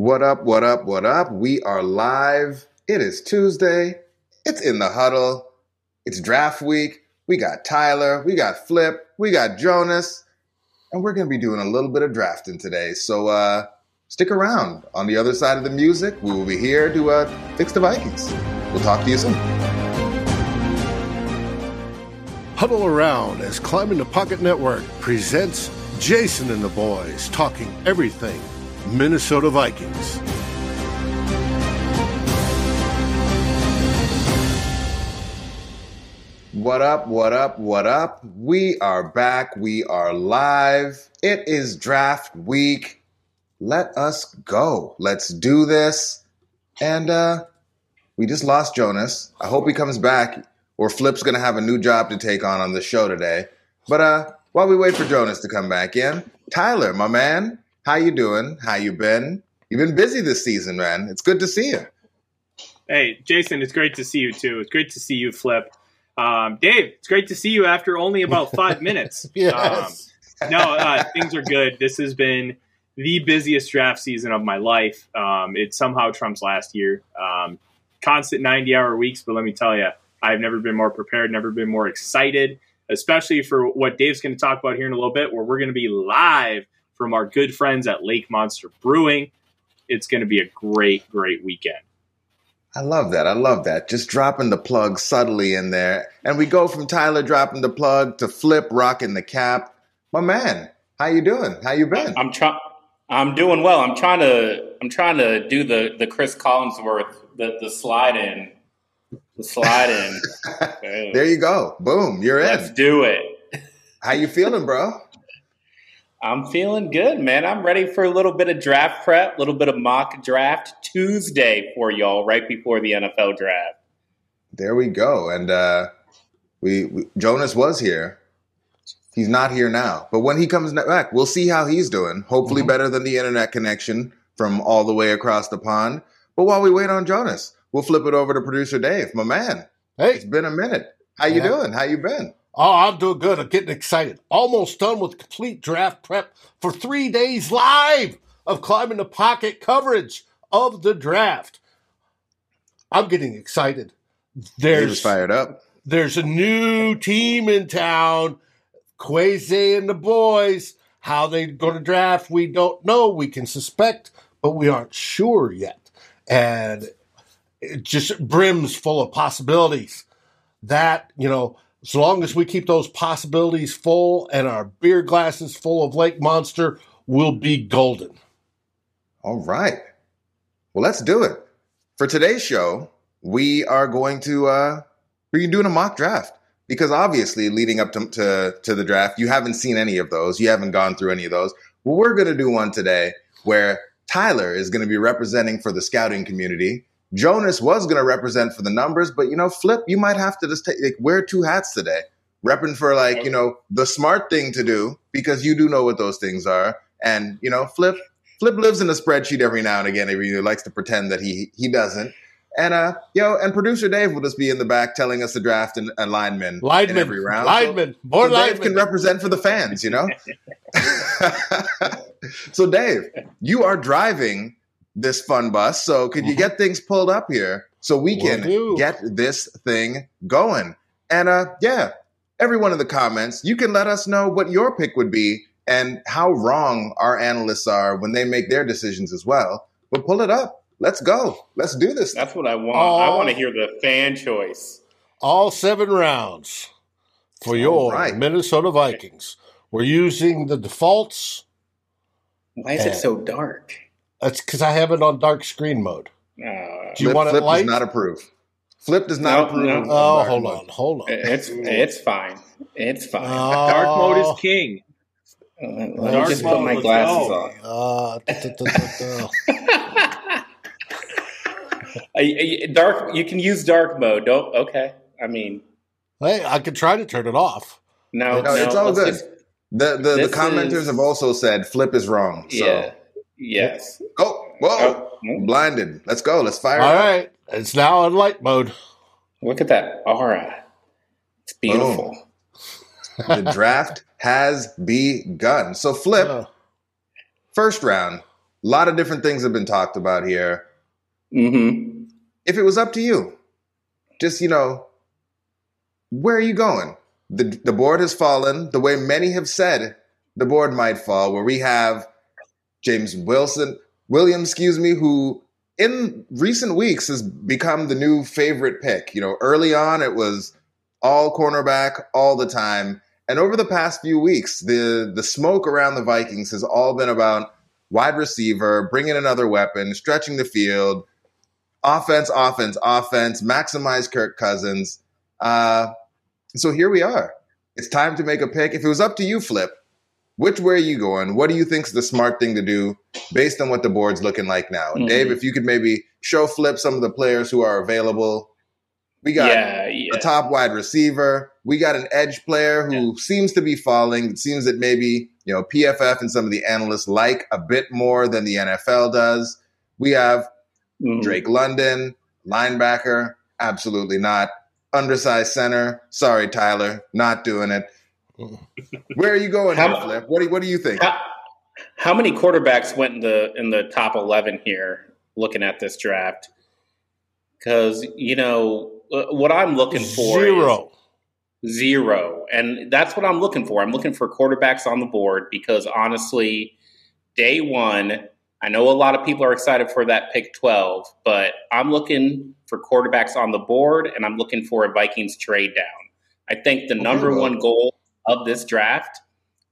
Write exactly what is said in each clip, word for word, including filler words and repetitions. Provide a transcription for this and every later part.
What up, what up, what up? We are live. It is Tuesday. It's In the Huddle. It's draft week. We got Tyler. We got Flip. We got Jonas. And we're going to be doing a little bit of drafting today. So uh, stick around. On the other side of the music, we will be here to uh, fix the Vikings. We'll talk to you soon. Huddle around as Climbing the Pocket Network presents Jason and the Boys talking everything Minnesota Vikings. What up, what up, what up? We are back. We are live. It is draft week. Let us go. Let's do this. And uh, we just lost Jonas. I hope he comes back. Or Flip's going to have a new job to take on on the show today. But uh, while we wait for Jonas to come back in, Tyler, my man, how you doing? How you been? You've been busy this season, man. It's good to see you. Hey, Jason, it's great to see you, too. It's great to see you, Flip. Um, Dave, it's great to see you after only about five minutes. Yes. Um, no, uh, things are good. This has been the busiest draft season of my life. Um, it somehow trumps last year. Um, constant ninety-hour weeks, but let me tell you, I've never been more prepared, never been more excited, especially for what Dave's going to talk about here in a little bit, where we're going to be live from our good friends at Lake Monster Brewing. It's going to be a great, great weekend. I love that. I love that. Just dropping the plug subtly in there. And we go from Tyler dropping the plug to Flip rocking the cap. My man, how you doing? How you been? I'm trying. I'm doing well. I'm trying to I'm trying to do the, the Chris Collinsworth, the, the slide in. The slide in. There you go. Boom. You're in. Let's do it. How you feeling, bro? I'm feeling good, man. I'm ready for a little bit of draft prep, a little bit of mock draft Tuesday for y'all right before the N F L draft. There we go. And uh, we, we Jonas was here. He's not here now. But when he comes back, we'll see how he's doing. Hopefully mm-hmm. better than the internet connection from all the way across the pond. But while we wait on Jonas, we'll flip it over to producer Dave, my man. Hey, it's been a minute. How you yeah. doing? How you been? Oh, I'm doing good. I'm getting excited. Almost done with complete draft prep for three days live of Climbing the Pocket coverage of the draft. I'm getting excited. There's fired up. There's a new team in town. Kwesi and the boys. How they go to draft, we don't know. We can suspect, but we aren't sure yet. And it just brims full of possibilities. That, you know, as long as we keep those possibilities full and our beer glasses full of Lake Monster, we'll be golden. All right. Well, let's do it. For today's show, we are going to uh, – we're doing a mock draft because obviously leading up to, to, to the draft, you haven't seen any of those. You haven't gone through any of those. Well, we're going to do one today where Tyler is going to be representing for the scouting community. Jonas was going to represent for the numbers, but, you know, Flip, you might have to just take, like, wear two hats today, repping for, like, you know, the smart thing to do, because you do know what those things are. And, you know, Flip Flip lives in a spreadsheet every now and again. He likes to pretend that he he doesn't. And, uh, you know, and producer Dave will just be in the back telling us to draft and linemen linemen in every round. Linemen, so, more so linemen. Dave can represent for the fans, you know? So, Dave, you are driving this fun bus. So could you get things pulled up here so we can Woo-hoo. get this thing going? And uh, yeah, everyone in the comments, you can let us know what your pick would be and how wrong our analysts are when they make their decisions as well. But pull it up. Let's go. Let's do this. That's what I want. All, I want to hear the fan choice. All seven rounds for your right. Minnesota Vikings. We're using the defaults. Why is and- it so dark? That's because I have it on dark screen mode. Uh, Do you Flip, want it Flip light? Flip does not approve. Flip does not no, approve. No. Oh, hold mode. on, hold on. It's it's fine. It's fine. Uh, dark mode is king. Let me dark just put my glasses on. Dark. You can use dark mode. Don't. Okay. I mean, hey, I could try to turn it off. No, no, it's all good. The the commenters have also said Flip is wrong. Yeah. Yes. Oh, whoa. Oh. Blinded. Let's go. Let's fire All up. right. It's now in light mode. Look at that aura. It's beautiful. The draft has begun. So, Flip, yeah. first round, A lot of different things have been talked about here. Mm-hmm. If it was up to you, just, you know, where are you going? The, the board has fallen the way many have said the board might fall, where we have James Wilson, Williams, excuse me, who in recent weeks has become the new favorite pick. You know, early on it was all cornerback all the time. And over the past few weeks, the, the smoke around the Vikings has all been about wide receiver, bring in another weapon, stretching the field, offense, offense, offense, maximize Kirk Cousins. Uh, so here we are. It's time to make a pick. If it was up to you, Flip, which way are you going? What do you think's the smart thing to do based on what the board's looking like now? And mm-hmm. Dave, if you could maybe show Flip some of the players who are available. We got yeah, yeah. a top wide receiver. We got an edge player who yeah. seems to be falling. It seems that maybe, you know, P F F and some of the analysts like a bit more than the N F L does. We have mm-hmm. Drake London, linebacker, absolutely not. Undersized center, sorry, Tyler, not doing it. Where are you going, how, here, Flip? What do What do you think? How, how many quarterbacks went in the in the top eleven here? Looking at this draft, because you know what I'm looking for zero, is zero, and that's what I'm looking for. I'm looking for quarterbacks on the board because honestly, day one, I know a lot of people are excited for that pick twelve, but I'm looking for quarterbacks on the board, and I'm looking for a Vikings trade down. I think the number oh, one goal of this draft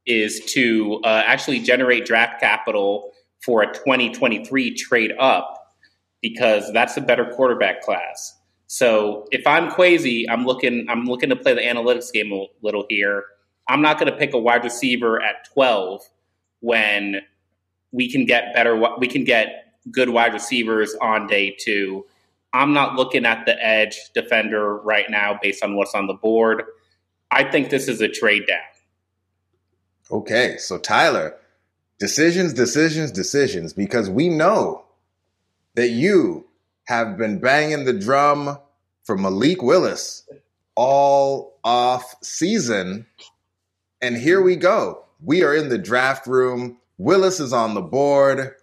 is to uh, actually generate draft capital for a twenty twenty-three trade up because that's a better quarterback class. So if I'm Kwesi, I'm looking I'm looking to play the analytics game a little here. I'm not going to pick a wide receiver at twelve when we can get better we can get good wide receivers on day two. I'm not looking at the edge defender right now based on what's on the board. I think this is a trade down. Okay, so Tyler, decisions, decisions, decisions, because we know that you have been banging the drum for Malik Willis all off season. And here we go. We are in the draft room. Willis is on the board.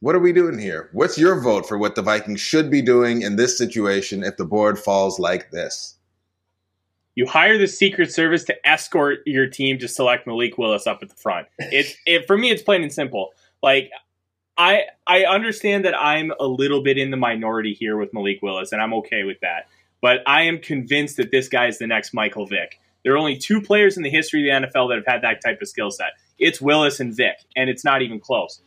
What are we doing here? What's your vote for what the Vikings should be doing in this situation if the board falls like this? You hire the Secret Service to escort your team to select Malik Willis up at the front. It, it for me, it's plain and simple. Like I, I understand that I'm a little bit in the minority here with Malik Willis, and I'm okay with that. But I am convinced that this guy is the next Michael Vick. There are only two players in the history of the N F L that have had that type of skill set. It's Willis and Vick, and it's not even close.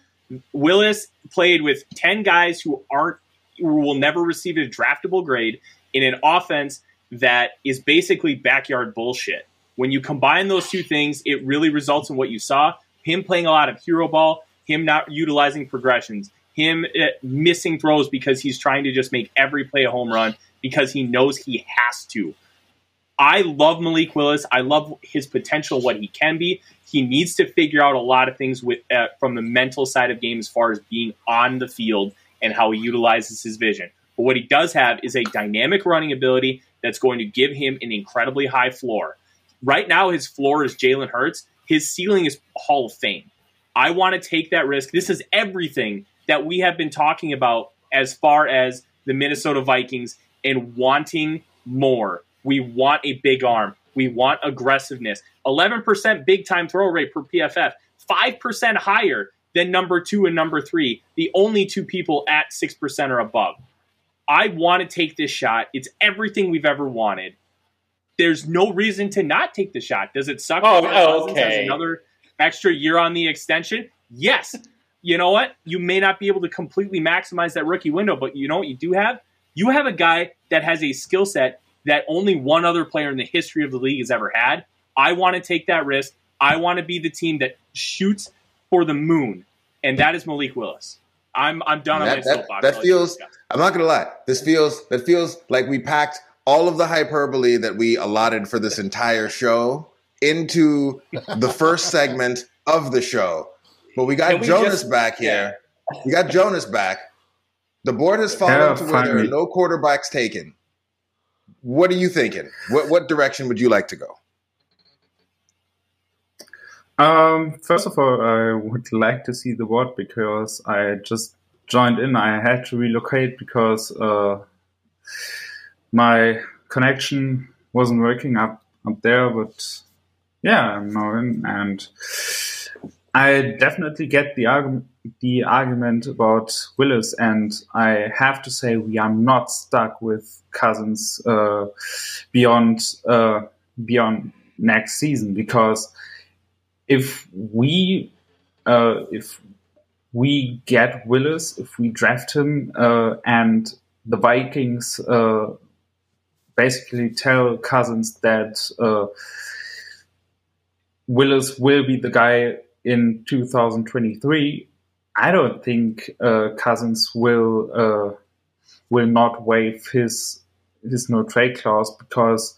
Willis played with ten guys who aren't, who will never receive a draftable grade in an offense that is basically backyard bullshit. When you combine those two things, it really results in what you saw. Him playing a lot of hero ball, him not utilizing progressions, him missing throws because he's trying to just make every play a home run because he knows he has to. I love Malik Willis. I love his potential, what he can be. He needs to figure out a lot of things with uh, from the mental side of game as far as being on the field and how he utilizes his vision. But what he does have is a dynamic running ability that's going to give him an incredibly high floor. Right now, his floor is Jalen Hurts. His ceiling is Hall of Fame. I want to take that risk. This is everything that we have been talking about as far as the Minnesota Vikings and wanting more. We want a big arm. We want aggressiveness. eleven percent big-time throw rate per P F F, five percent higher than number two and number three, the only two people at six percent or above. I want to take this shot. It's everything we've ever wanted. There's no reason to not take the shot. Does it suck? Oh, oh okay. Has another extra year on the extension? Yes. You know what? You may not be able to completely maximize that rookie window, but you know what you do have? You have a guy that has a skill set that only one other player in the history of the league has ever had. I want to take that risk. I want to be the team that shoots for the moon, and that is Malik Willis. I'm I'm done that, on my soapbox. That, that feels. I'm not gonna lie. This feels. That feels like we packed all of the hyperbole that we allotted for this entire show into the first segment of the show. But we got we Jonas just, back here. Yeah. We got Jonas back. The board has fallen yeah, to where there are no quarterbacks taken. What are you thinking? What what direction would you like to go? Um, first of all, I would like to see the board because I just joined in. I had to relocate because uh, my connection wasn't working up, up there, but yeah, I'm now in, and I definitely get the, argu- the argument about Willis, and I have to say we are not stuck with Cousins uh, beyond uh, beyond next season, because if we uh, if we get Willis, if we draft him, uh, and the Vikings uh, basically tell Cousins that uh, Willis will be the guy in two thousand twenty-three, I don't think uh, Cousins will uh, will not waive his his no trade clause, because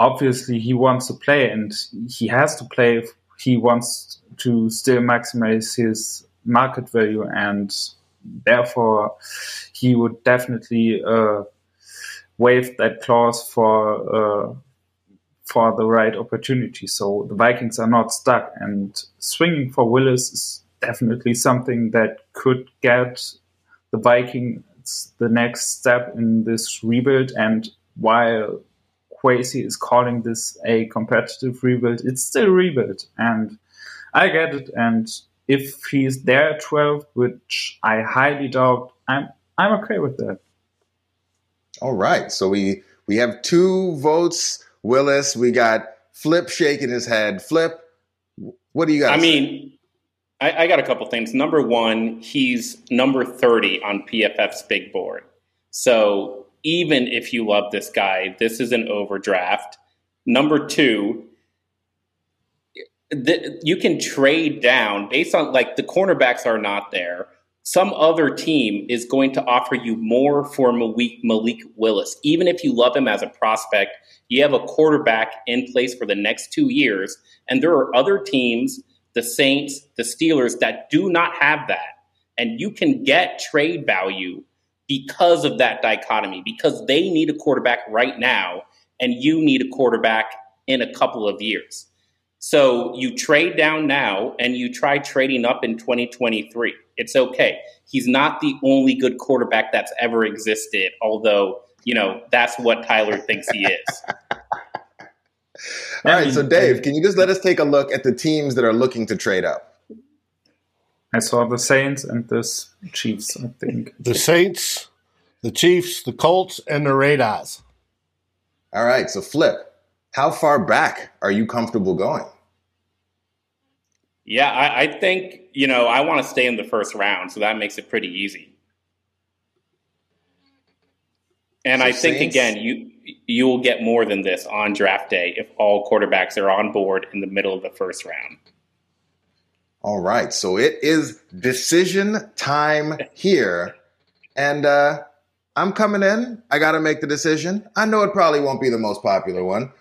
obviously he wants to play, and he has to play if he wants to still maximize his market value, and therefore he would definitely uh, waive that clause for. Uh, for the right opportunity. So the Vikings are not stuck, and swinging for Willis is definitely something that could get the Vikings the next step in this rebuild. And while Kwesi is calling this a competitive rebuild, it's still a rebuild, and I get it. And if he's there at twelve, which I highly doubt, I'm I'm okay with that. All right. So we, we have two votes Willis, we got Flip shaking his head. Flip, what do you got? I mean, I, I got a couple things. Number one, he's number thirty on P F F's big board. So even if you love this guy, this is an overdraft. Number two, the, you can trade down based on, like, the cornerbacks are not there. Some other team is going to offer you more for Malik, Malik Willis. Even if you love him as a prospect, you have a quarterback in place for the next two years. And there are other teams, the Saints, the Steelers, that do not have that. And you can get trade value because of that dichotomy, because they need a quarterback right now, and you need a quarterback in a couple of years. So you trade down now, and you try trading up in twenty twenty-three. It's okay. He's not the only good quarterback that's ever existed, although, you know, that's what Tyler thinks he is. All right, so Dave, can you just let us take a look at the teams that are looking to trade up? I saw the Saints and the Chiefs, I think. The Saints, the Chiefs, the Colts, and the Raiders. All right, so Flip, how far back are you comfortable going? Yeah, I, I think, you know, I want to stay in the first round, so that makes it pretty easy. And so I think, Saints, again, you you will get more than this on draft day if all quarterbacks are on board in the middle of the first round. All right, so it is decision time here. And uh, I'm coming in. I got to make the decision. I know it probably won't be the most popular one,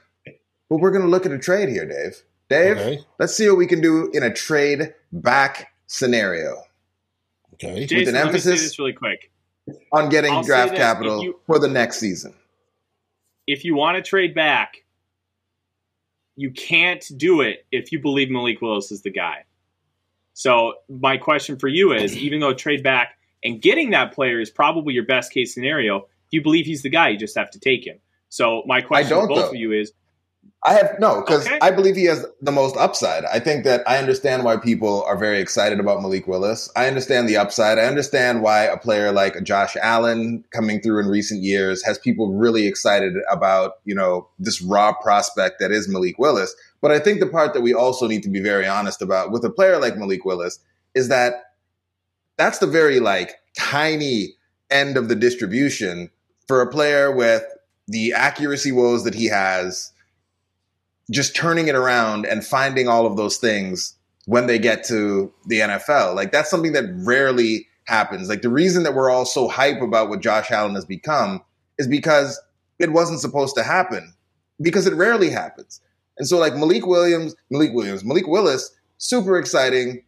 but we're going to look at a trade here, Dave. Dave, okay. Let's see what we can do in a trade back scenario. Okay. Jason, with an emphasis, let me say this really quick, on getting I'll draft capital you, for the next season. If you want to trade back, you can't do it if you believe Malik Willis is the guy. So my question for you is, even though trade back and getting that player is probably your best case scenario, if you believe he's the guy, you just have to take him. So my question for both though. of you is, I have no, because okay. I believe he has the most upside. I think that I understand why people are very excited about Malik Willis. I understand the upside. I understand why a player like Josh Allen coming through in recent years has people really excited about, you know, this raw prospect that is Malik Willis. But I think the part that we also need to be very honest about with a player like Malik Willis is that that's the very, like, tiny end of the distribution for a player with the accuracy woes that he has. Just turning it around and finding all of those things when they get to the N F L. Like, that's something that rarely happens. Like, the reason that we're all so hype about what Josh Allen has become is because it wasn't supposed to happen, because it rarely happens. And so, like, Malik Williams, Malik Williams, Malik Willis, super exciting,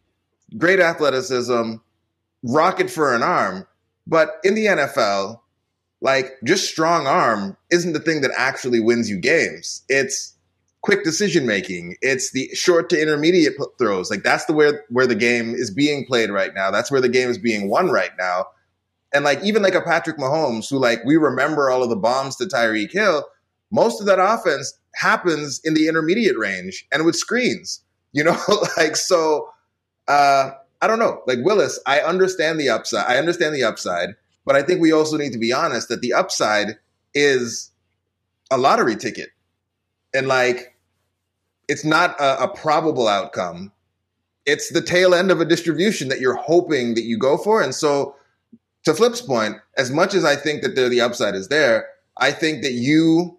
great athleticism, rocket for an arm. But in the N F L, like, just strong arm isn't the thing that actually wins you games. It's quick decision making. It's the short to intermediate throws. Like that's the where where the game is being played right now. That's where the game is being won right now. And like even like a Patrick Mahomes, who like we remember all of the bombs to Tyreek Hill, most of that offense happens in the intermediate range and with screens. You know, like so. Uh, I don't know. Like Willis, I understand the upside. I understand the upside, but I think we also need to be honest that the upside is a lottery ticket, and like it's not a, a probable outcome. It's the tail end of a distribution that you're hoping that you go for, and so. To Flip's point, as much as I think that the upside is there, I think that you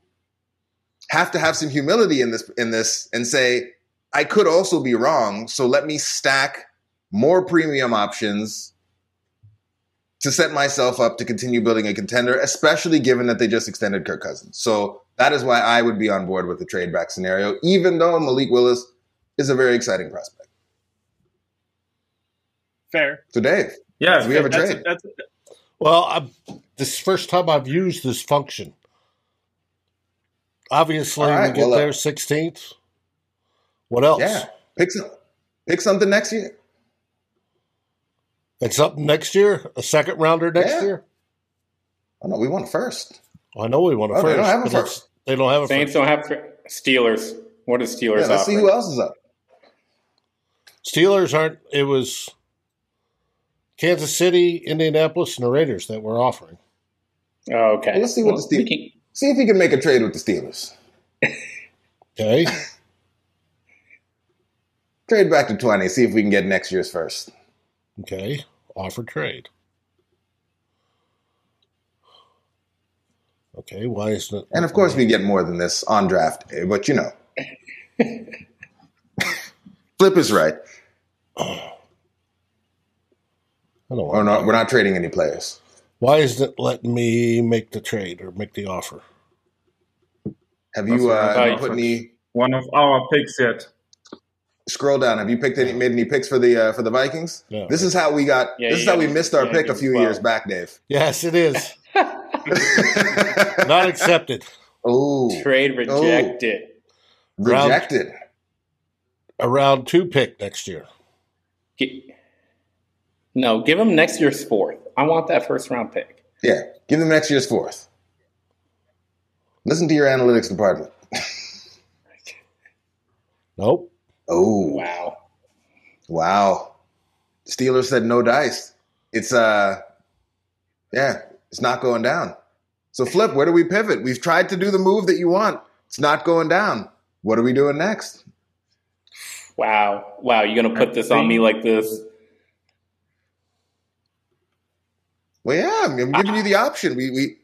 have to have some humility in this, in this and say, I could also be wrong, so let me stack more premium options to set myself up to continue building a contender, especially given that they just extended Kirk Cousins. So that is why I would be on board with the trade back scenario, even though Malik Willis is a very exciting prospect. Fair. So Dave. Yeah. So we have a trade. A, that's a, Well, I'm, this is the first time I've used this function. Obviously, right, we get well, there sixteenth. What else? Yeah, pick, some, pick something next year. Pick something next year? A second rounder next yeah. year? I know we want a first. I know we want a oh, first. They don't have a first. They don't have a Saints first. Don't have fr- Steelers. What is Steelers? Yeah, let's offering? See who else is up. Steelers aren't. It was. Kansas City, Indianapolis, and the Raiders that we're offering. Oh, okay. Well, let's see what well, the Steelers. Can... See if you can make a trade with the Steelers. Okay. Trade back to twenty. See if we can get next year's first. Okay. Offer trade. Okay. Why is that? And of course, we get more than this on draft day, but you know, Flip is right. Oh. I don't want not, we're not trading any players. Why is it letting me make the trade or make the offer? Have you uh, put any? One of our picks yet. Scroll down. Have you picked any? Made any picks for the uh, for the Vikings? No. This is how we got. Yeah, this is how we missed our yeah, pick a few well. years back, Dave. Yes, it is. Not accepted. Oh, trade rejected. Oh. Rejected. A round two pick next year. Get- No, give them next year's fourth. I want that first round pick. Yeah, give them next year's fourth. Listen to your analytics department. Nope. Oh wow, wow. Steelers said no dice. It's uh, yeah, it's not going down. So Flip, where do we pivot? We've tried to do the move that you want. It's not going down. What are we doing next? Wow, wow. You're gonna put this on me like this? Well, yeah, I'm giving you the option. We we,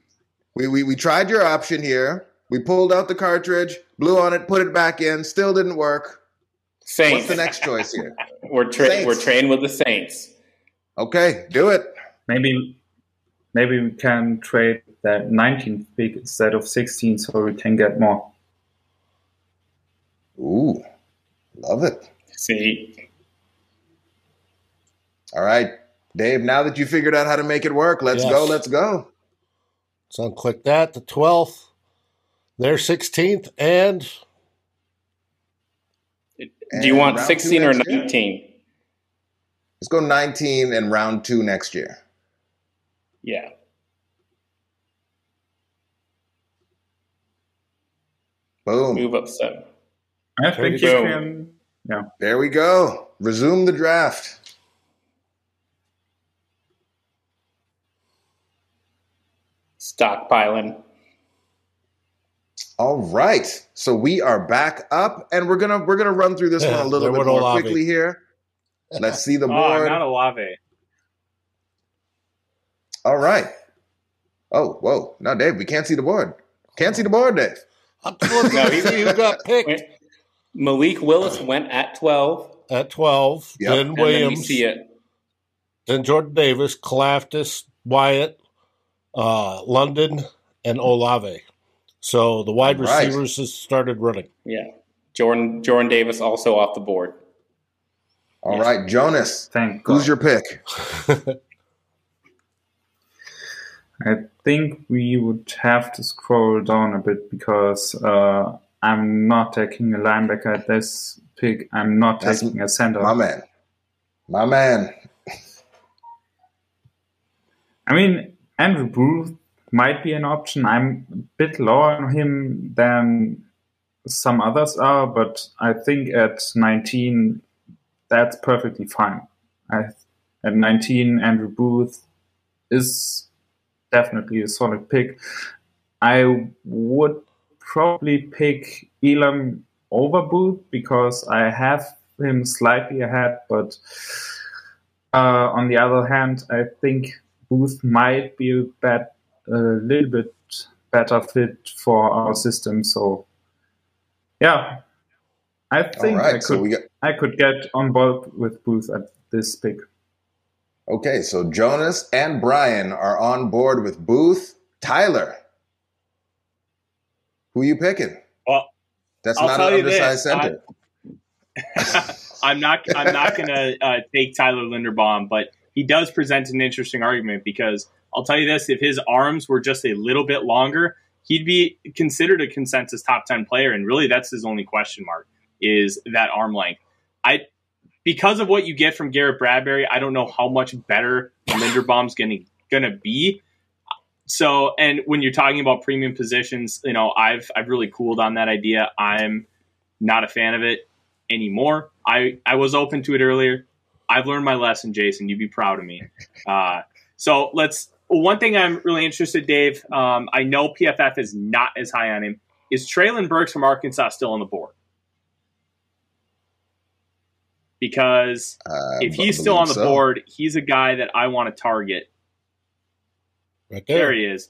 we we we tried your option here. We pulled out the cartridge, blew on it, put it back in. Still didn't work. Saints. What's the next choice here? we're tra- we're trained with the Saints. Okay, do it. Maybe maybe we can trade that nineteenth pick instead of sixteen, so we can get more. Ooh, love it. See. All right. Dave, now that you figured out how to make it work, let's yes. go, let's go. So I'll click that, the twelfth, their sixteenth, and... and do you want sixteen or nineteen? Year? Let's go nineteen and round two next year. Yeah. Boom. Move up seven. I think you can... Yeah. There we go. Resume the draft. Stockpiling. All right, so we are back up, and we're gonna we're gonna run through this yeah, one a little bit more Olave. quickly here. Let's see the board. Oh, not Olave. All right. Oh, whoa! No, Dave, we can't see the board. Can't see the board, Dave. I'm looking at who got picked. Malik Willis went at twelve. At twelve, yep. Then Williams. Then, see it. Then Jordan Davis, Kalaftis, Wyatt. Uh, London and Olave. So the wide right. receivers has started running. Yeah. Jordan Jordan Davis also off the board. All yeah. right, Jonas. Thank God. Who's your pick? I think we would have to scroll down a bit because uh, I'm not taking a linebacker at this pick. I'm not That's taking a center. My man. My man. I mean, Andrew Booth might be an option. I'm a bit lower on him than some others are, but I think at nineteen, that's perfectly fine. I, at nineteen, Andrew Booth is definitely a solid pick. I would probably pick Elam over Booth because I have him slightly ahead, but uh, on the other hand, I think Booth might be a, bad, a little bit better fit for our system. So, yeah, I think right, I, could, so we got- I could get on board with Booth at this pick. Okay, so Jonas and Brian are on board with Booth. Tyler, who are you picking? Well, that's I'll not an undersized center. I, I'm not. I'm not going to uh, take Tyler Linderbaum, but he does present an interesting argument because I'll tell you this: if his arms were just a little bit longer, he'd be considered a consensus top ten player. And really, that's his only question mark: is that arm length. I. Because of what you get from Garrett Bradbury, I don't know how much better Linderbaum's going to be. So, and when you're talking about premium positions, you know, I've I've really cooled on that idea. I'm not a fan of it anymore. I, I was open to it earlier. I've learned my lesson, Jason. You'd be proud of me. Uh, so let's. One thing I'm really interested, Dave. Um, I know P F F is not as high on him. Is Treylon Burks from Arkansas still on the board? Because uh, if he's still on the so. board, he's a guy that I want to target. Right there. There he is.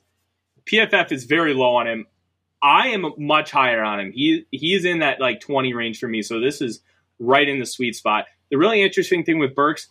P F F is very low on him. I am much higher on him. He he's in that like twenty range for me, so this is right in the sweet spot. The really interesting thing with Burks,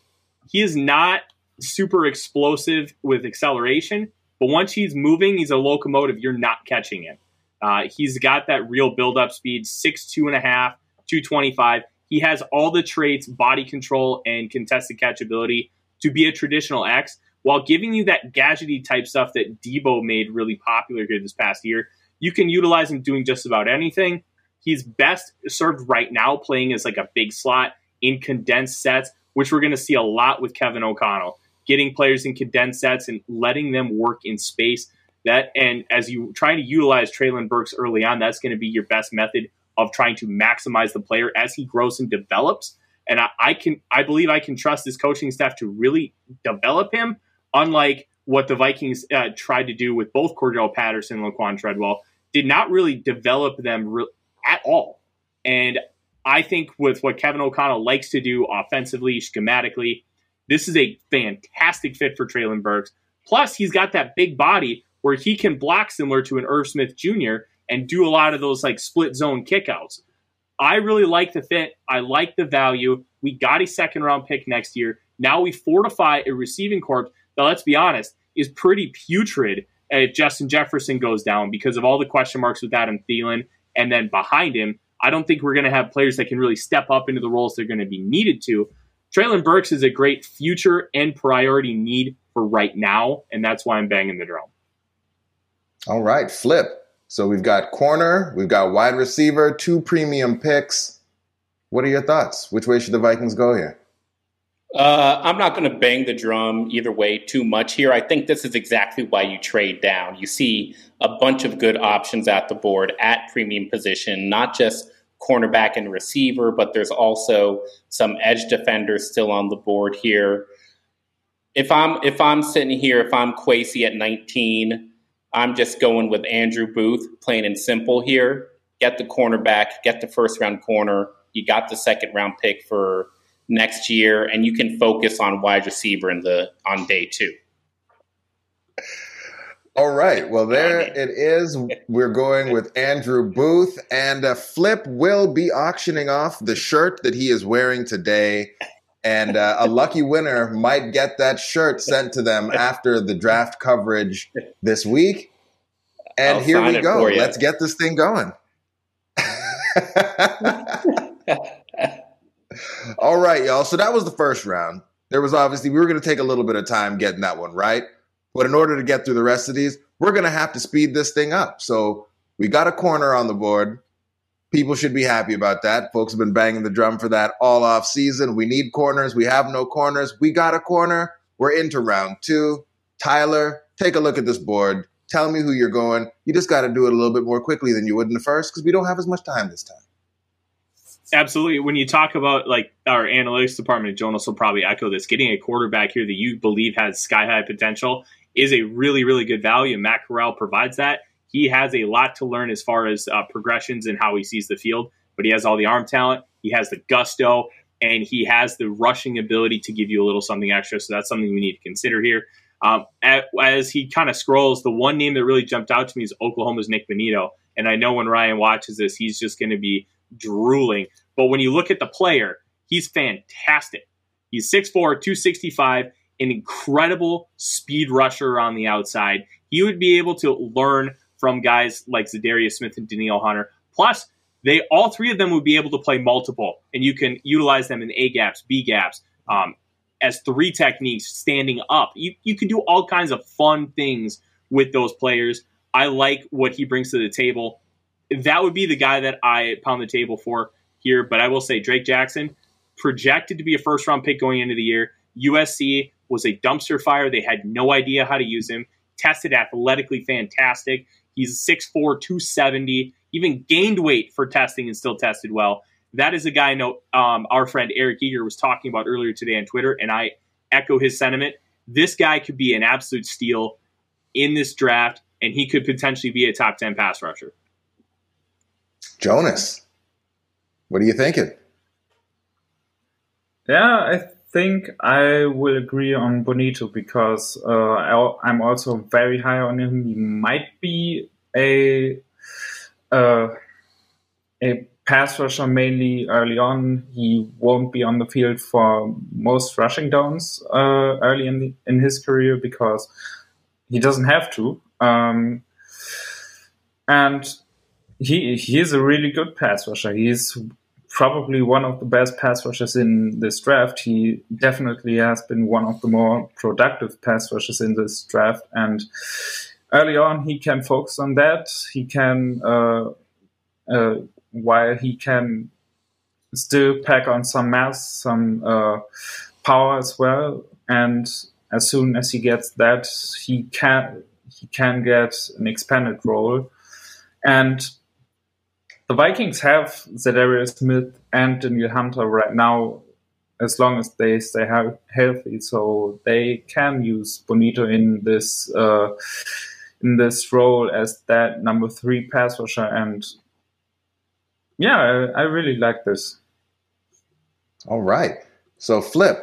he is not super explosive with acceleration, but once he's moving, he's a locomotive. You're not catching him. Uh, he's got that real build-up speed, six two and a half, two twenty-five. He has all the traits, body control, and contested catchability to be a traditional X, while giving you that gadgety type stuff that Debo made really popular here this past year. You can utilize him doing just about anything. He's best served right now playing as like a big slot in condensed sets, which we're going to see a lot with Kevin O'Connell, getting players in condensed sets and letting them work in space. That, and as you try to utilize Treylon Burks early on, that's going to be your best method of trying to maximize the player as he grows and develops. And I, I can, I believe I can trust this coaching staff to really develop him, unlike what the Vikings uh, tried to do with both Cordell Patterson and Laquon Treadwell, did not really develop them re- at all. And I think with what Kevin O'Connell likes to do offensively, schematically, this is a fantastic fit for Treylon Burks. Plus, he's got that big body where he can block similar to an Irv Smith Junior, and do a lot of those like split zone kickouts. I really like the fit. I like the value. We got a second round pick next year. Now we fortify a receiving corps that, let's be honest, is pretty putrid if Justin Jefferson goes down because of all the question marks with Adam Thielen. And then behind him, I don't think we're going to have players that can really step up into the roles they're going to be needed to. Treylon Burks is a great future and priority need for right now. And that's why I'm banging the drum. All right, Flip. So we've got corner, we've got wide receiver, two premium picks. What are your thoughts? Which way should the Vikings go here? Uh, I'm not going to bang the drum either way too much here. I think this is exactly why you trade down. You see a bunch of good options at the board at premium position, not just cornerback and receiver, but there's also some edge defenders still on the board here. If I'm if I'm sitting here, if I'm Kwesi at nineteen, I'm just going with Andrew Booth, plain and simple here. Get the cornerback, get the first-round corner. You got the second-round pick for next year, and you can focus on wide receiver in the on day two. All right. Well, there it is. We're going with Andrew Booth, and uh, Flip will be auctioning off the shirt that he is wearing today. And uh, a lucky winner might get that shirt sent to them after the draft coverage this week. And I'll here we go. Let's get this thing going. All right, y'all. So that was the first round. There was obviously, we were going to take a little bit of time getting that one right. But in order to get through the rest of these, we're going to have to speed this thing up. So we got a corner on the board. People should be happy about that. Folks have been banging the drum for that all off season. We need corners. We have no corners. We got a corner. We're into round two. Tyler, take a look at this board. Tell me who you're going. You just got to do it a little bit more quickly than you would in the first because we don't have as much time this time. Absolutely. When you talk about like our analytics department, Jonas will probably echo this. Getting a quarterback here that you believe has sky-high potential is a really, really good value. And Matt Corral provides that. He has a lot to learn as far as uh, progressions and how he sees the field, but he has all the arm talent, he has the gusto, and he has the rushing ability to give you a little something extra. So that's something we need to consider here. Um, at, as he kind of scrolls, the one name that really jumped out to me is Oklahoma's Nick Benito. And I know when Ryan watches this, he's just going to be drooling. But when you look at the player, he's fantastic. He's six four, two sixty-five, an incredible speed rusher on the outside. He would be able to learn from guys like Za'Darius Smith and Danielle Hunter. Plus, they all three of them would be able to play multiple, and you can utilize them in A gaps, B gaps, um, as three techniques, standing up. You you can do all kinds of fun things with those players. I like what he brings to the table. That would be the guy that I pound the table for here, but I will say Drake Jackson, projected to be a first-round pick going into the year. U S C was a dumpster fire. They had no idea how to use him. Tested athletically fantastic. He's six four, two seventy, even gained weight for testing and still tested well. That is a guy I know um, our friend Eric Eager was talking about earlier today on Twitter, and I echo his sentiment. This guy could be an absolute steal in this draft, and he could potentially be a top ten pass rusher. Jonas, what are you thinking? Yeah, I think I will agree on Bonito because uh, I, I'm also very high on him. He might be a uh, a pass rusher mainly early on. He won't be on the field for most rushing downs uh, early in, the, in his career because he doesn't have to. Um, and he he is a really good pass rusher. He's probably one of the best pass rushers in this draft. He definitely has been one of the more productive pass rushers in this draft. And early on, he can focus on that. He can, uh, uh, while he can still pack on some mass, some uh, power as well. And as soon as he gets that, he can he can get an expanded role. And the Vikings have Za'Darius Smith and Danielle Hunter right now, as long as they stay healthy, so they can use Bonito in this uh, in this role as that number three pass rusher. And yeah, I, I really like this. All right, so Flip.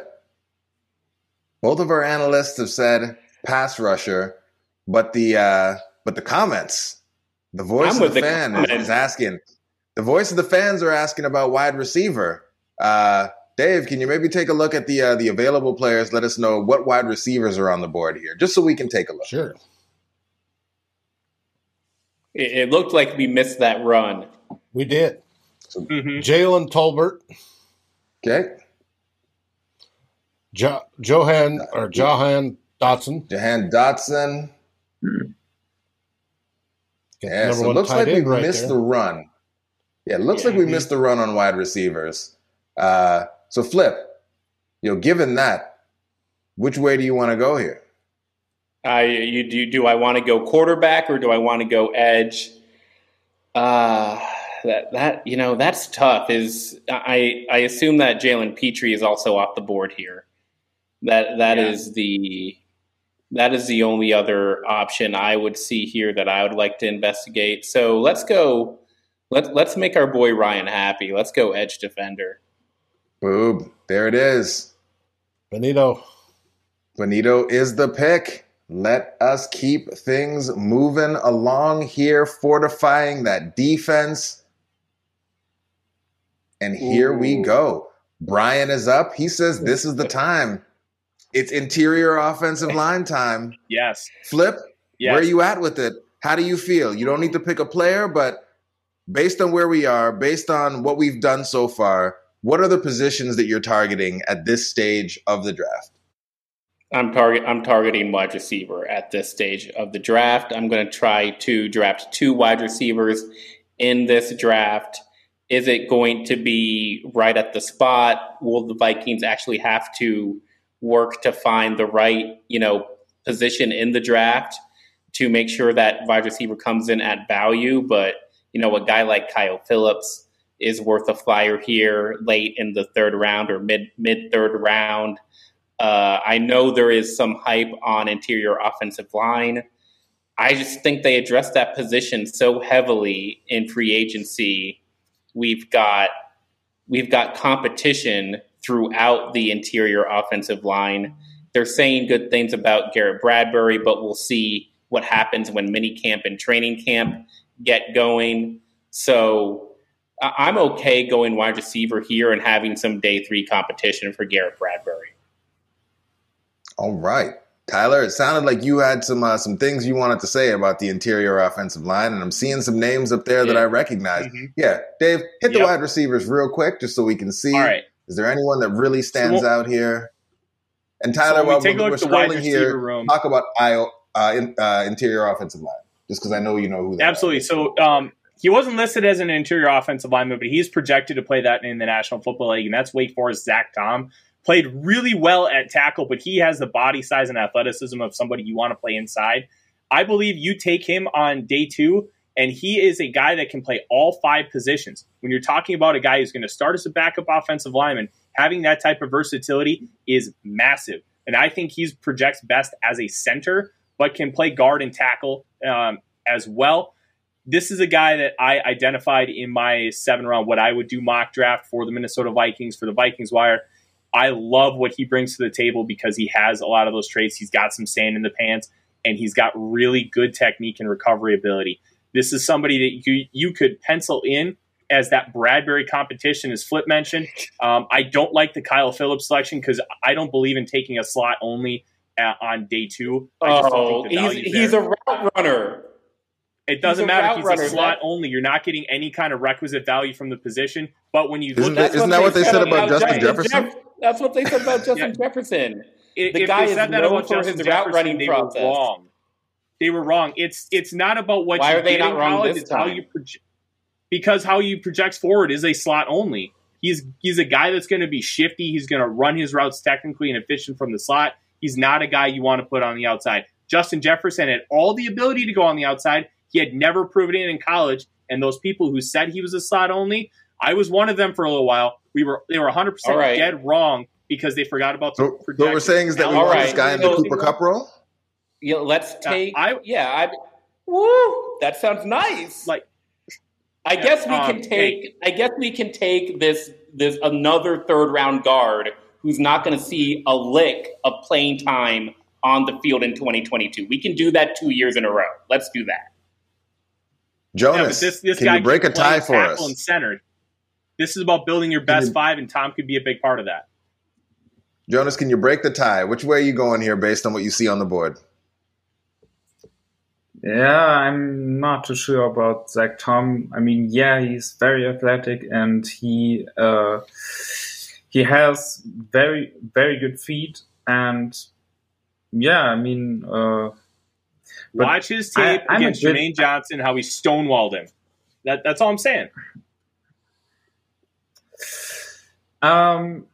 Both of our analysts have said pass rusher, but the uh, but the comments, the voice of the, the fan comments. is asking. The voice of the fans are asking about wide receiver. Uh, Dave, can you maybe take a look at the uh, the available players? Let us know what wide receivers are on the board here, just so we can take a look. Sure. It, it looked like we missed that run. We did. So, mm-hmm. Jalen Tolbert. Okay. Jo- Johan or Jahan Dotson. Jahan Dotson. Mm-hmm. Yeah, so it looks like we right missed there. the run. Yeah, it looks yeah, like we I mean, missed the run on wide receivers. Uh, so, Flip, you know, given that, which way do you want to go here? I you do. Do I want to go quarterback or do I want to go edge? Uh, that that you know that's tough. Is I I assume that Jalen Petrie is also off the board here. That that yeah. is the that is the only other option I would see here that I would like to investigate. So let's go. Let's let's make our boy Ryan happy. Let's go edge defender. Boom. There it is. Benito. Benito is the pick. Let us keep things moving along here, fortifying that defense. And here Ooh. we go. Brian is up. He says this is the time. It's interior offensive line time. Yes. Flip, yes. Where are you at with it? How do you feel? You don't need to pick a player, but based on where we are, based on what we've done so far, what are the positions that you're targeting at this stage of the draft? I'm target. I'm targeting wide receiver at this stage of the draft. I'm going to try to draft two wide receivers in this draft. Is it going to be right at the spot? Will the Vikings actually have to work to find the right, you know, position in the draft to make sure that wide receiver comes in at value? But, you know, a guy like Kyle Phillips is worth a flyer here late in the third round or mid mid third round. Uh, I know there is some hype on interior offensive line. I just think they addressed that position so heavily in free agency. We've got we've got competition throughout the interior offensive line. They're saying good things about Garrett Bradbury, but we'll see what happens when minicamp and training camp get going. So I'm okay going wide receiver here and having some day three competition for Garrett Bradbury. All right. Tyler, it sounded like you had some uh, some things you wanted to say about the interior offensive line, and I'm seeing some names up there yeah. that I recognize. Mm-hmm. Yeah, Dave, hit yep. the wide receivers real quick just so we can see. All right. Is there anyone that really stands so we'll, out here? And Tyler, so while we we're, we're scrolling here, room. talk about I O, uh, in, uh, interior offensive line, just because I know you know who that is. Absolutely. So um, he wasn't listed as an interior offensive lineman, but he's projected to play that in the National Football League, and that's Wake Forest Zach Tom. Played really well at tackle, but he has the body size and athleticism of somebody you want to play inside. I believe you take him on day two, and he is a guy that can play all five positions. When you're talking about a guy who's going to start as a backup offensive lineman, having that type of versatility is massive. And I think he projects best as a center, but can play guard and tackle um, as well. This is a guy that I identified in my seven round, what I would do mock draft for the Minnesota Vikings, for the Vikings Wire. I love what he brings to the table because he has a lot of those traits. He's got some sand in the pants, and he's got really good technique and recovery ability. This is somebody that you, you could pencil in as that Bradbury competition, as Flip mentioned. Um, I don't like the Kyle Phillips selection because I don't believe in taking a slot only uh, on day two. I just oh, don't think the he's, he's a route runner. It doesn't matter if he's runner, a slot man. only. You're not getting any kind of requisite value from the position. But when you isn't look at Isn't that what they, they said about Justin Jefferson? Jeff- that's what they said about Justin yeah. Jefferson. If, the guy if they said is that about Justin Jefferson, route running they process. were wrong. They were wrong. It's it's not about what Why you are they not wrong this it's time? How you proje- because how you project forward is a slot only. He's he's a guy that's going to be shifty. He's going to run his routes technically and efficient from the slot. He's not a guy you want to put on the outside. Justin Jefferson had all the ability to go on the outside. He had never proven it in college, and those people who said he was a slot only, I was one of them for a little while. We were they were one hundred percent right. dead wrong because they forgot about the so, projection. What we're saying is that we all want right. this guy in the so, Cooper Kupp role? Yeah, let's take uh, – yeah, I – woo, that sounds nice. Like, I yeah, guess we um, can take – I guess we can take this this another third-round guard who's not going to see a lick of playing time on the field in twenty twenty-two. We can do that two years in a row. Let's do that. Jonas, yeah, this, this can guy you break a tie for us? And centered. This is about building your best you, five, and Tom could be a big part of that. Jonas, can you break the tie? Which way are you going here based on what you see on the board? Yeah, I'm not too sure about Zach Tom. I mean, yeah, he's very athletic, and he uh, he has very, very good feet. And, yeah, I mean... Uh, Watch his tape I, against good, Jermaine Johnson, how he stonewalled him. That, that's all I'm saying. Um,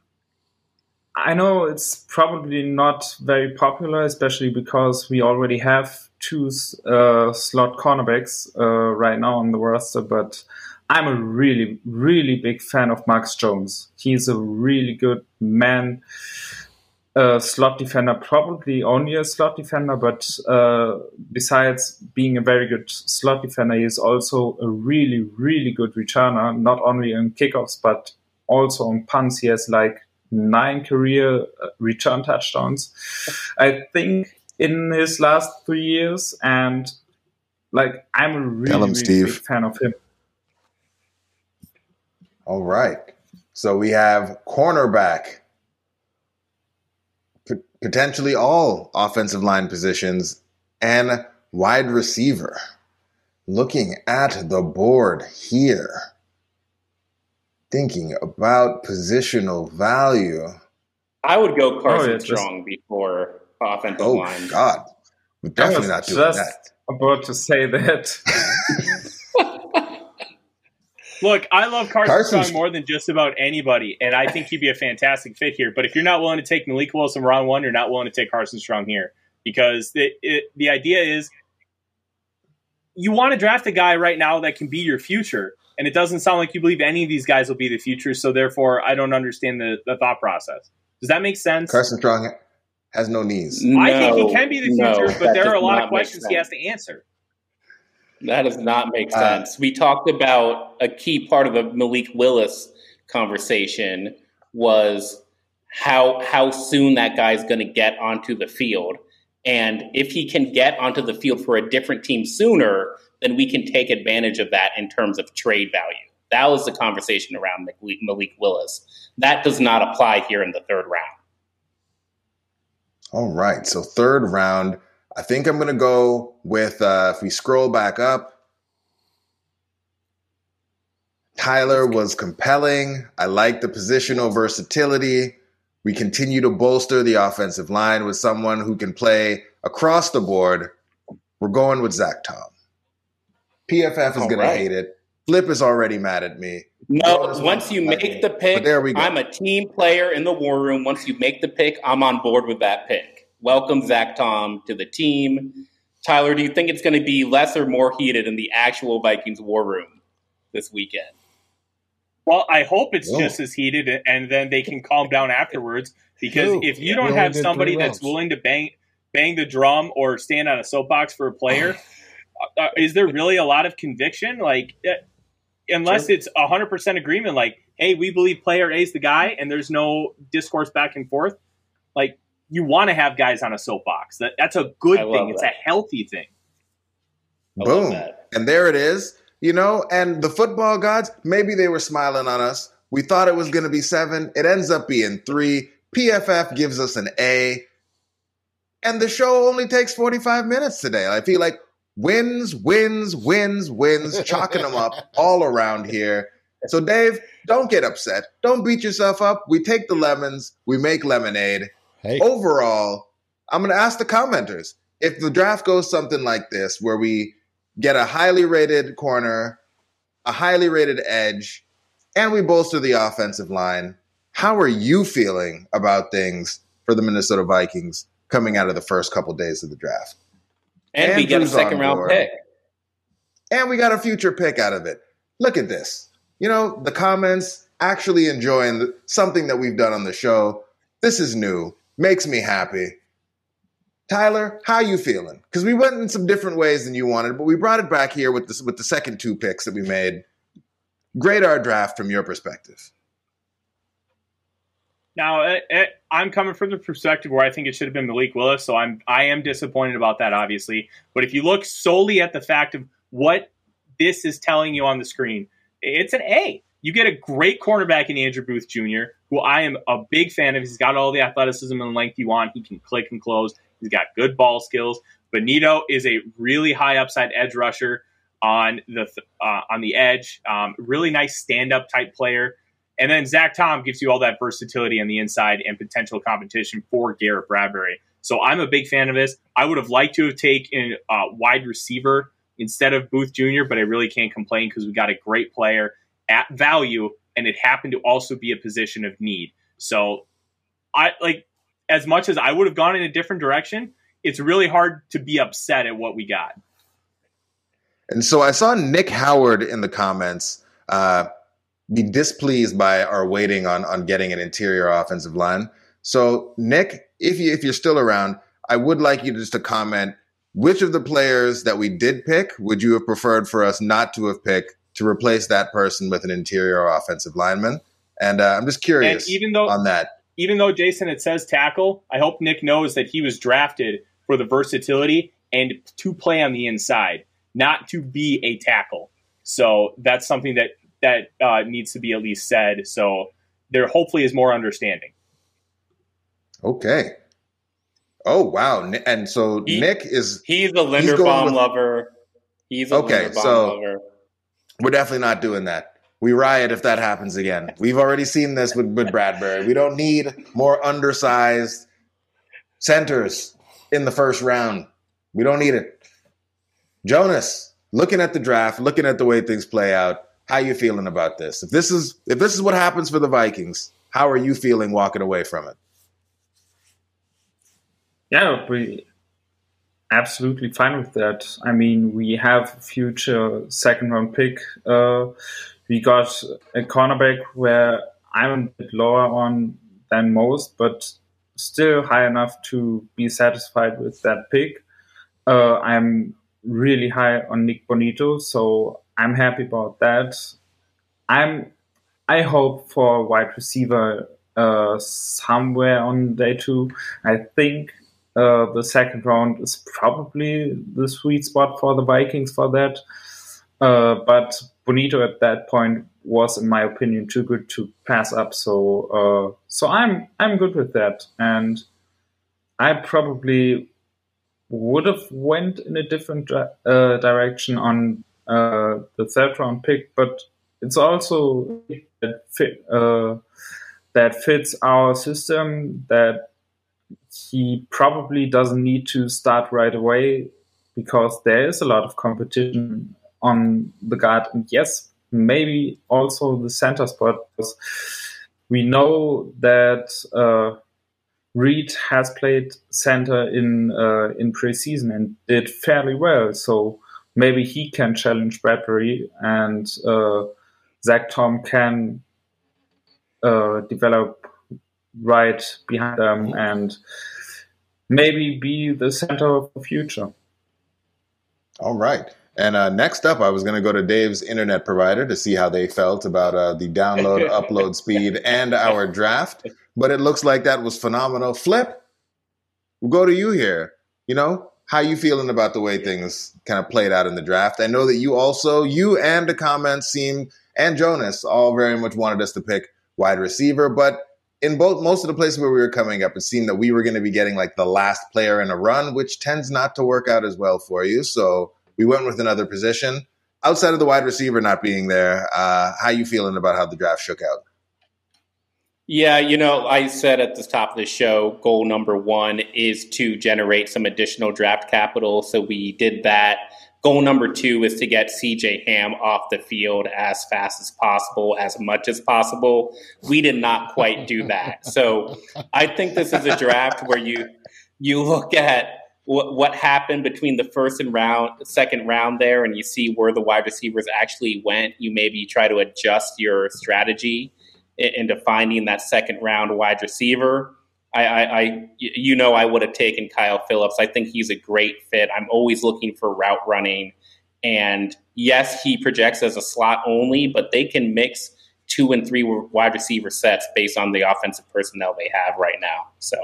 I know it's probably not very popular, especially because we already have two uh, slot cornerbacks uh, right now on the roster, but I'm a really, really big fan of Marcus Jones. He's a really good man, uh, slot defender, probably only a slot defender, but uh, besides being a very good slot defender, he is also a really, really good returner, not only in kickoffs, but also on punts. He has like nine career return touchdowns, I think, in his last three years. And like, I'm a really, him, really big fan of him. All right. So we have cornerback, p- potentially all offensive line positions, and wide receiver. Looking at the board here, thinking about positional value. I would go Carson oh, yeah, Strong just, before offensive oh line. Oh, God. We're definitely not doing that. I was just about to say that. Look, I love Carson Carson's- Strong more than just about anybody, and I think he'd be a fantastic fit here. But if you're not willing to take Malik Willis in round one, you're not willing to take Carson Strong here, because it, it, the idea is you want to draft a guy right now that can be your future, and it doesn't sound like you believe any of these guys will be the future, so therefore I don't understand the, the thought process. Does that make sense? Carson Strong has no knees. No, I think he can be the future, no, but there are a lot of questions he has to answer. That does not make sense. Uh, we talked about a key part of the Malik Willis conversation was how how soon that guy's going to get onto the field. And if he can get onto the field for a different team sooner, then we can take advantage of that in terms of trade value. That was the conversation around Malik Willis. That does not apply here in the third round. All right. So third round, I think I'm going to go with, uh, if we scroll back up, Tyler was compelling. I like the positional versatility. We continue to bolster the offensive line with someone who can play across the board. We're going with Zach Tom. P F F is going right. to hate it. Flip is already mad at me. No, once you make me. the pick, but there we go. I'm a team player in the war room. Once you make the pick, I'm on board with that pick. Welcome Zach Tom to the team. Tyler, do you think it's going to be less or more heated in the actual Vikings war room this weekend? Well, I hope it's Whoa. just as heated, and then they can calm down afterwards. Because Ooh, if you don't have somebody that's willing to bang bang the drum or stand on a soapbox for a player, uh, is there really a lot of conviction? Like, uh, unless sure. it's one hundred percent agreement, like, hey, we believe player A is the guy, and there's no discourse back and forth. Like, you want to have guys on a soapbox. That that's a good I thing. It's that. a healthy thing. I Boom, and there it is. You know, and the football gods, maybe they were smiling on us. We thought it was going to be seven. It ends up being three. P F F gives us an A. And the show only takes forty-five minutes today. I feel like wins, wins, wins, wins, chalking them up all around here. So, Dave, don't get upset. Don't beat yourself up. We take the lemons. We make lemonade. Hey. Overall, I'm going to ask the commenters, if the draft goes something like this, where we get a highly rated corner, a highly rated edge, and we bolster the offensive line, how are you feeling about things for the Minnesota Vikings coming out of the first couple days of the draft? And Andrew's we get a second round pick. And we got a future pick out of it. Look at this. You know, the comments actually enjoying the, something that we've done on the show. This is new. Makes me happy. Tyler, how you feeling? Because we went in some different ways than you wanted, but we brought it back here with the, with the second two picks that we made. Grade our draft from your perspective. Now, it, it, I'm coming from the perspective where I think it should have been Malik Willis, so I'm I am disappointed about that, obviously. But if you look solely at the fact of what this is telling you on the screen, it's an A. You get a great cornerback in Andrew Booth Junior, who I am a big fan of. He's got all the athleticism and length you want. He can click and close. He's got good ball skills. Benito is a really high upside edge rusher on the uh, on the edge. Um, really nice stand-up type player. And then Zach Tom gives you all that versatility on the inside and potential competition for Garrett Bradbury. So I'm a big fan of this. I would have liked to have taken a uh, wide receiver instead of Booth Junior, but I really can't complain because we got a great player at value, and it happened to also be a position of need. So I like... as much as I would have gone in a different direction, it's really hard to be upset at what we got. And so I saw Nick Howard in the comments uh, be displeased by our waiting on, on getting an interior offensive line. So, Nick, if, you, if you're still around, I would like you just to comment, which of the players that we did pick would you have preferred for us not to have picked to replace that person with an interior offensive lineman? And uh, I'm just curious and even though- on that. Even though, Jason, it says tackle, I hope Nick knows that he was drafted for the versatility and to play on the inside, not to be a tackle. So that's something that, that uh, needs to be at least said. So there hopefully is more understanding. Okay. Oh, wow. And so he, Nick is... He's a Linderbaum with, lover. He's a okay, Linderbaum so lover. We're definitely not doing that. We riot if that happens again. We've already seen this with, with Bradbury. We don't need more undersized centers in the first round. We don't need it. Jonas, looking at the draft, looking at the way things play out, How you feeling about this? If this is if this is what happens for the Vikings, how are you feeling walking away from it? Yeah, we absolutely fine with that. I mean, we have a future second-round pick. Uh, we got a cornerback where I'm a bit lower on than most, but still high enough to be satisfied with that pick. Uh, I'm really high on Nick Benito, so I'm happy about that. I'm, I hope for a wide receiver uh, somewhere on day two. I think uh, the second round is probably the sweet spot for the Vikings for that. Uh, but Benito at that point was, in my opinion, too good to pass up. So, uh, so I'm I'm good with that, and I probably would have went in a different uh, direction on uh, the third round pick, but it's also that fit, uh, that fits our system, that he probably doesn't need to start right away because there is a lot of competition on the guard, and yes, maybe also the center spot, because we know that uh, Reed has played center in uh, in preseason and did fairly well. So maybe he can challenge Bradbury, and uh, Zach Tom can uh, develop right behind them and maybe be the center of the future. All right. And uh, next up, I was going to go to Dave's internet provider to see how they felt about uh, the download, upload speed, and our draft. But it looks like that was phenomenal. Flip, we'll go to you here. You know, how you feeling about the way things kind of played out in the draft? I know that you also, you and the comments seem, and Jonas, all very much wanted us to pick wide receiver. But in both most of the places where we were coming up, it seemed that we were going to be getting like the last player in a run, which tends not to work out as well for you. So we went with another position. Outside of the wide receiver not being there, uh, how you feeling about how the draft shook out? Yeah, you know, I said at the top of the show, goal number one is to generate some additional draft capital. So we did that. Goal number two is to get C J Ham off the field as fast as possible, as much as possible. We did not quite do that. So I think this is a draft where you you look at what happened between the first and round, second round there, and you see where the wide receivers actually went. You maybe try to adjust your strategy into finding that second round wide receiver. I, I, I you know, I would have taken Kyle Phillips. I think he's a great fit. I'm always looking for route running, and yes, he projects as a slot only, but they can mix two and three wide receiver sets based on the offensive personnel they have right now. So,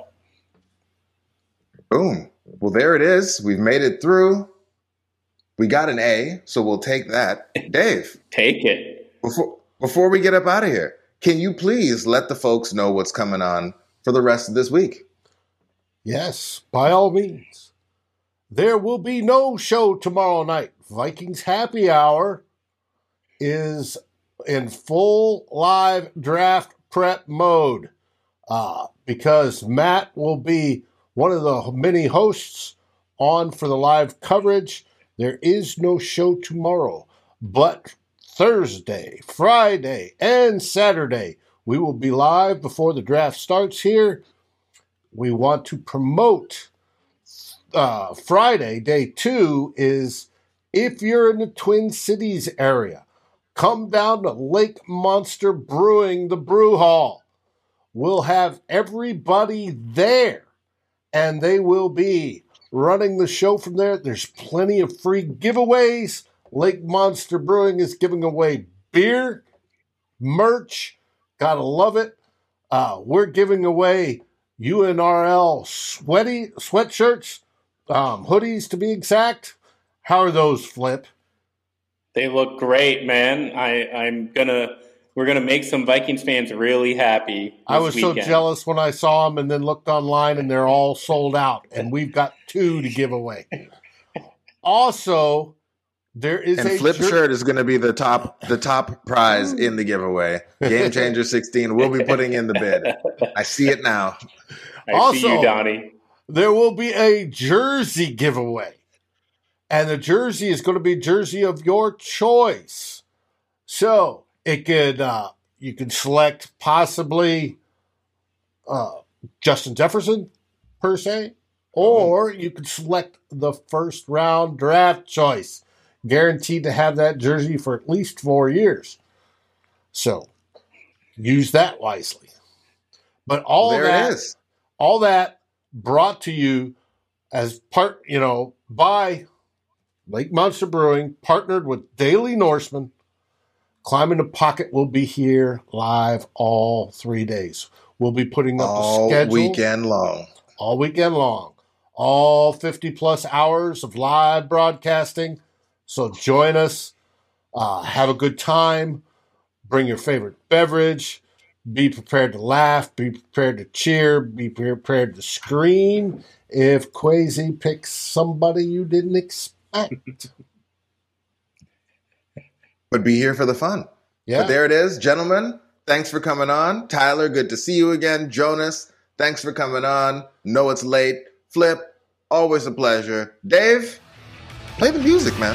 boom. Well, there it is. We've made it through. We got an A, so we'll take that. Dave. Take it. Before before we get up out of here, can you please let the folks know what's coming on for the rest of this week? Yes, by all means. There will be no show tomorrow night. Vikings Happy Hour is in full live draft prep mode uh, because Matt will be one of the many hosts on for the live coverage. There is no show tomorrow, but Thursday, Friday, and Saturday, we will be live before the draft starts here. We want to promote uh, Friday, day two, is if you're in the Twin Cities area, come down to Lake Monster Brewing, the brew hall. We'll have everybody there, and they will be running the show from there. There's plenty of free giveaways. Lake Monster Brewing is giving away beer, merch. Gotta love it. Uh, we're giving away U N R L sweaty sweatshirts, um, hoodies to be exact. How are those, Flip? They look great, man. I, I'm gonna... We're going to make some Vikings fans really happy. I was weekend. so jealous when I saw them and then looked online and they're all sold out. And we've got two to give away. Also, there is and a... And Flip jer- shirt is going to be the top the top prize in the giveaway. Game Changer sixteen will be putting in the bid. I see it now. I also, see you, Donnie. There will be a jersey giveaway. And the jersey is going to be jersey of your choice. So it could uh, you can select possibly uh, Justin Jefferson per se, or you could select the first round draft choice, guaranteed to have that jersey for at least four years. So use that wisely. But all there that, it is. all that brought to you as part, you know, by Lake Monster Brewing, partnered with Daily Norseman. Climbing the Pocket will be here live all three days. We'll be putting up all a schedule. All weekend long. All weekend long. All fifty-plus hours of live broadcasting. So join us. Uh, have a good time. Bring your favorite beverage. Be prepared to laugh. Be prepared to cheer. Be prepared to scream if Kwesi picks somebody you didn't expect. But be here for the fun. Yeah. But there it is. Gentlemen, thanks for coming on. Tyler, good to see you again. Jonas, thanks for coming on. No, it's late. Flip, always a pleasure. Dave, play the music, man.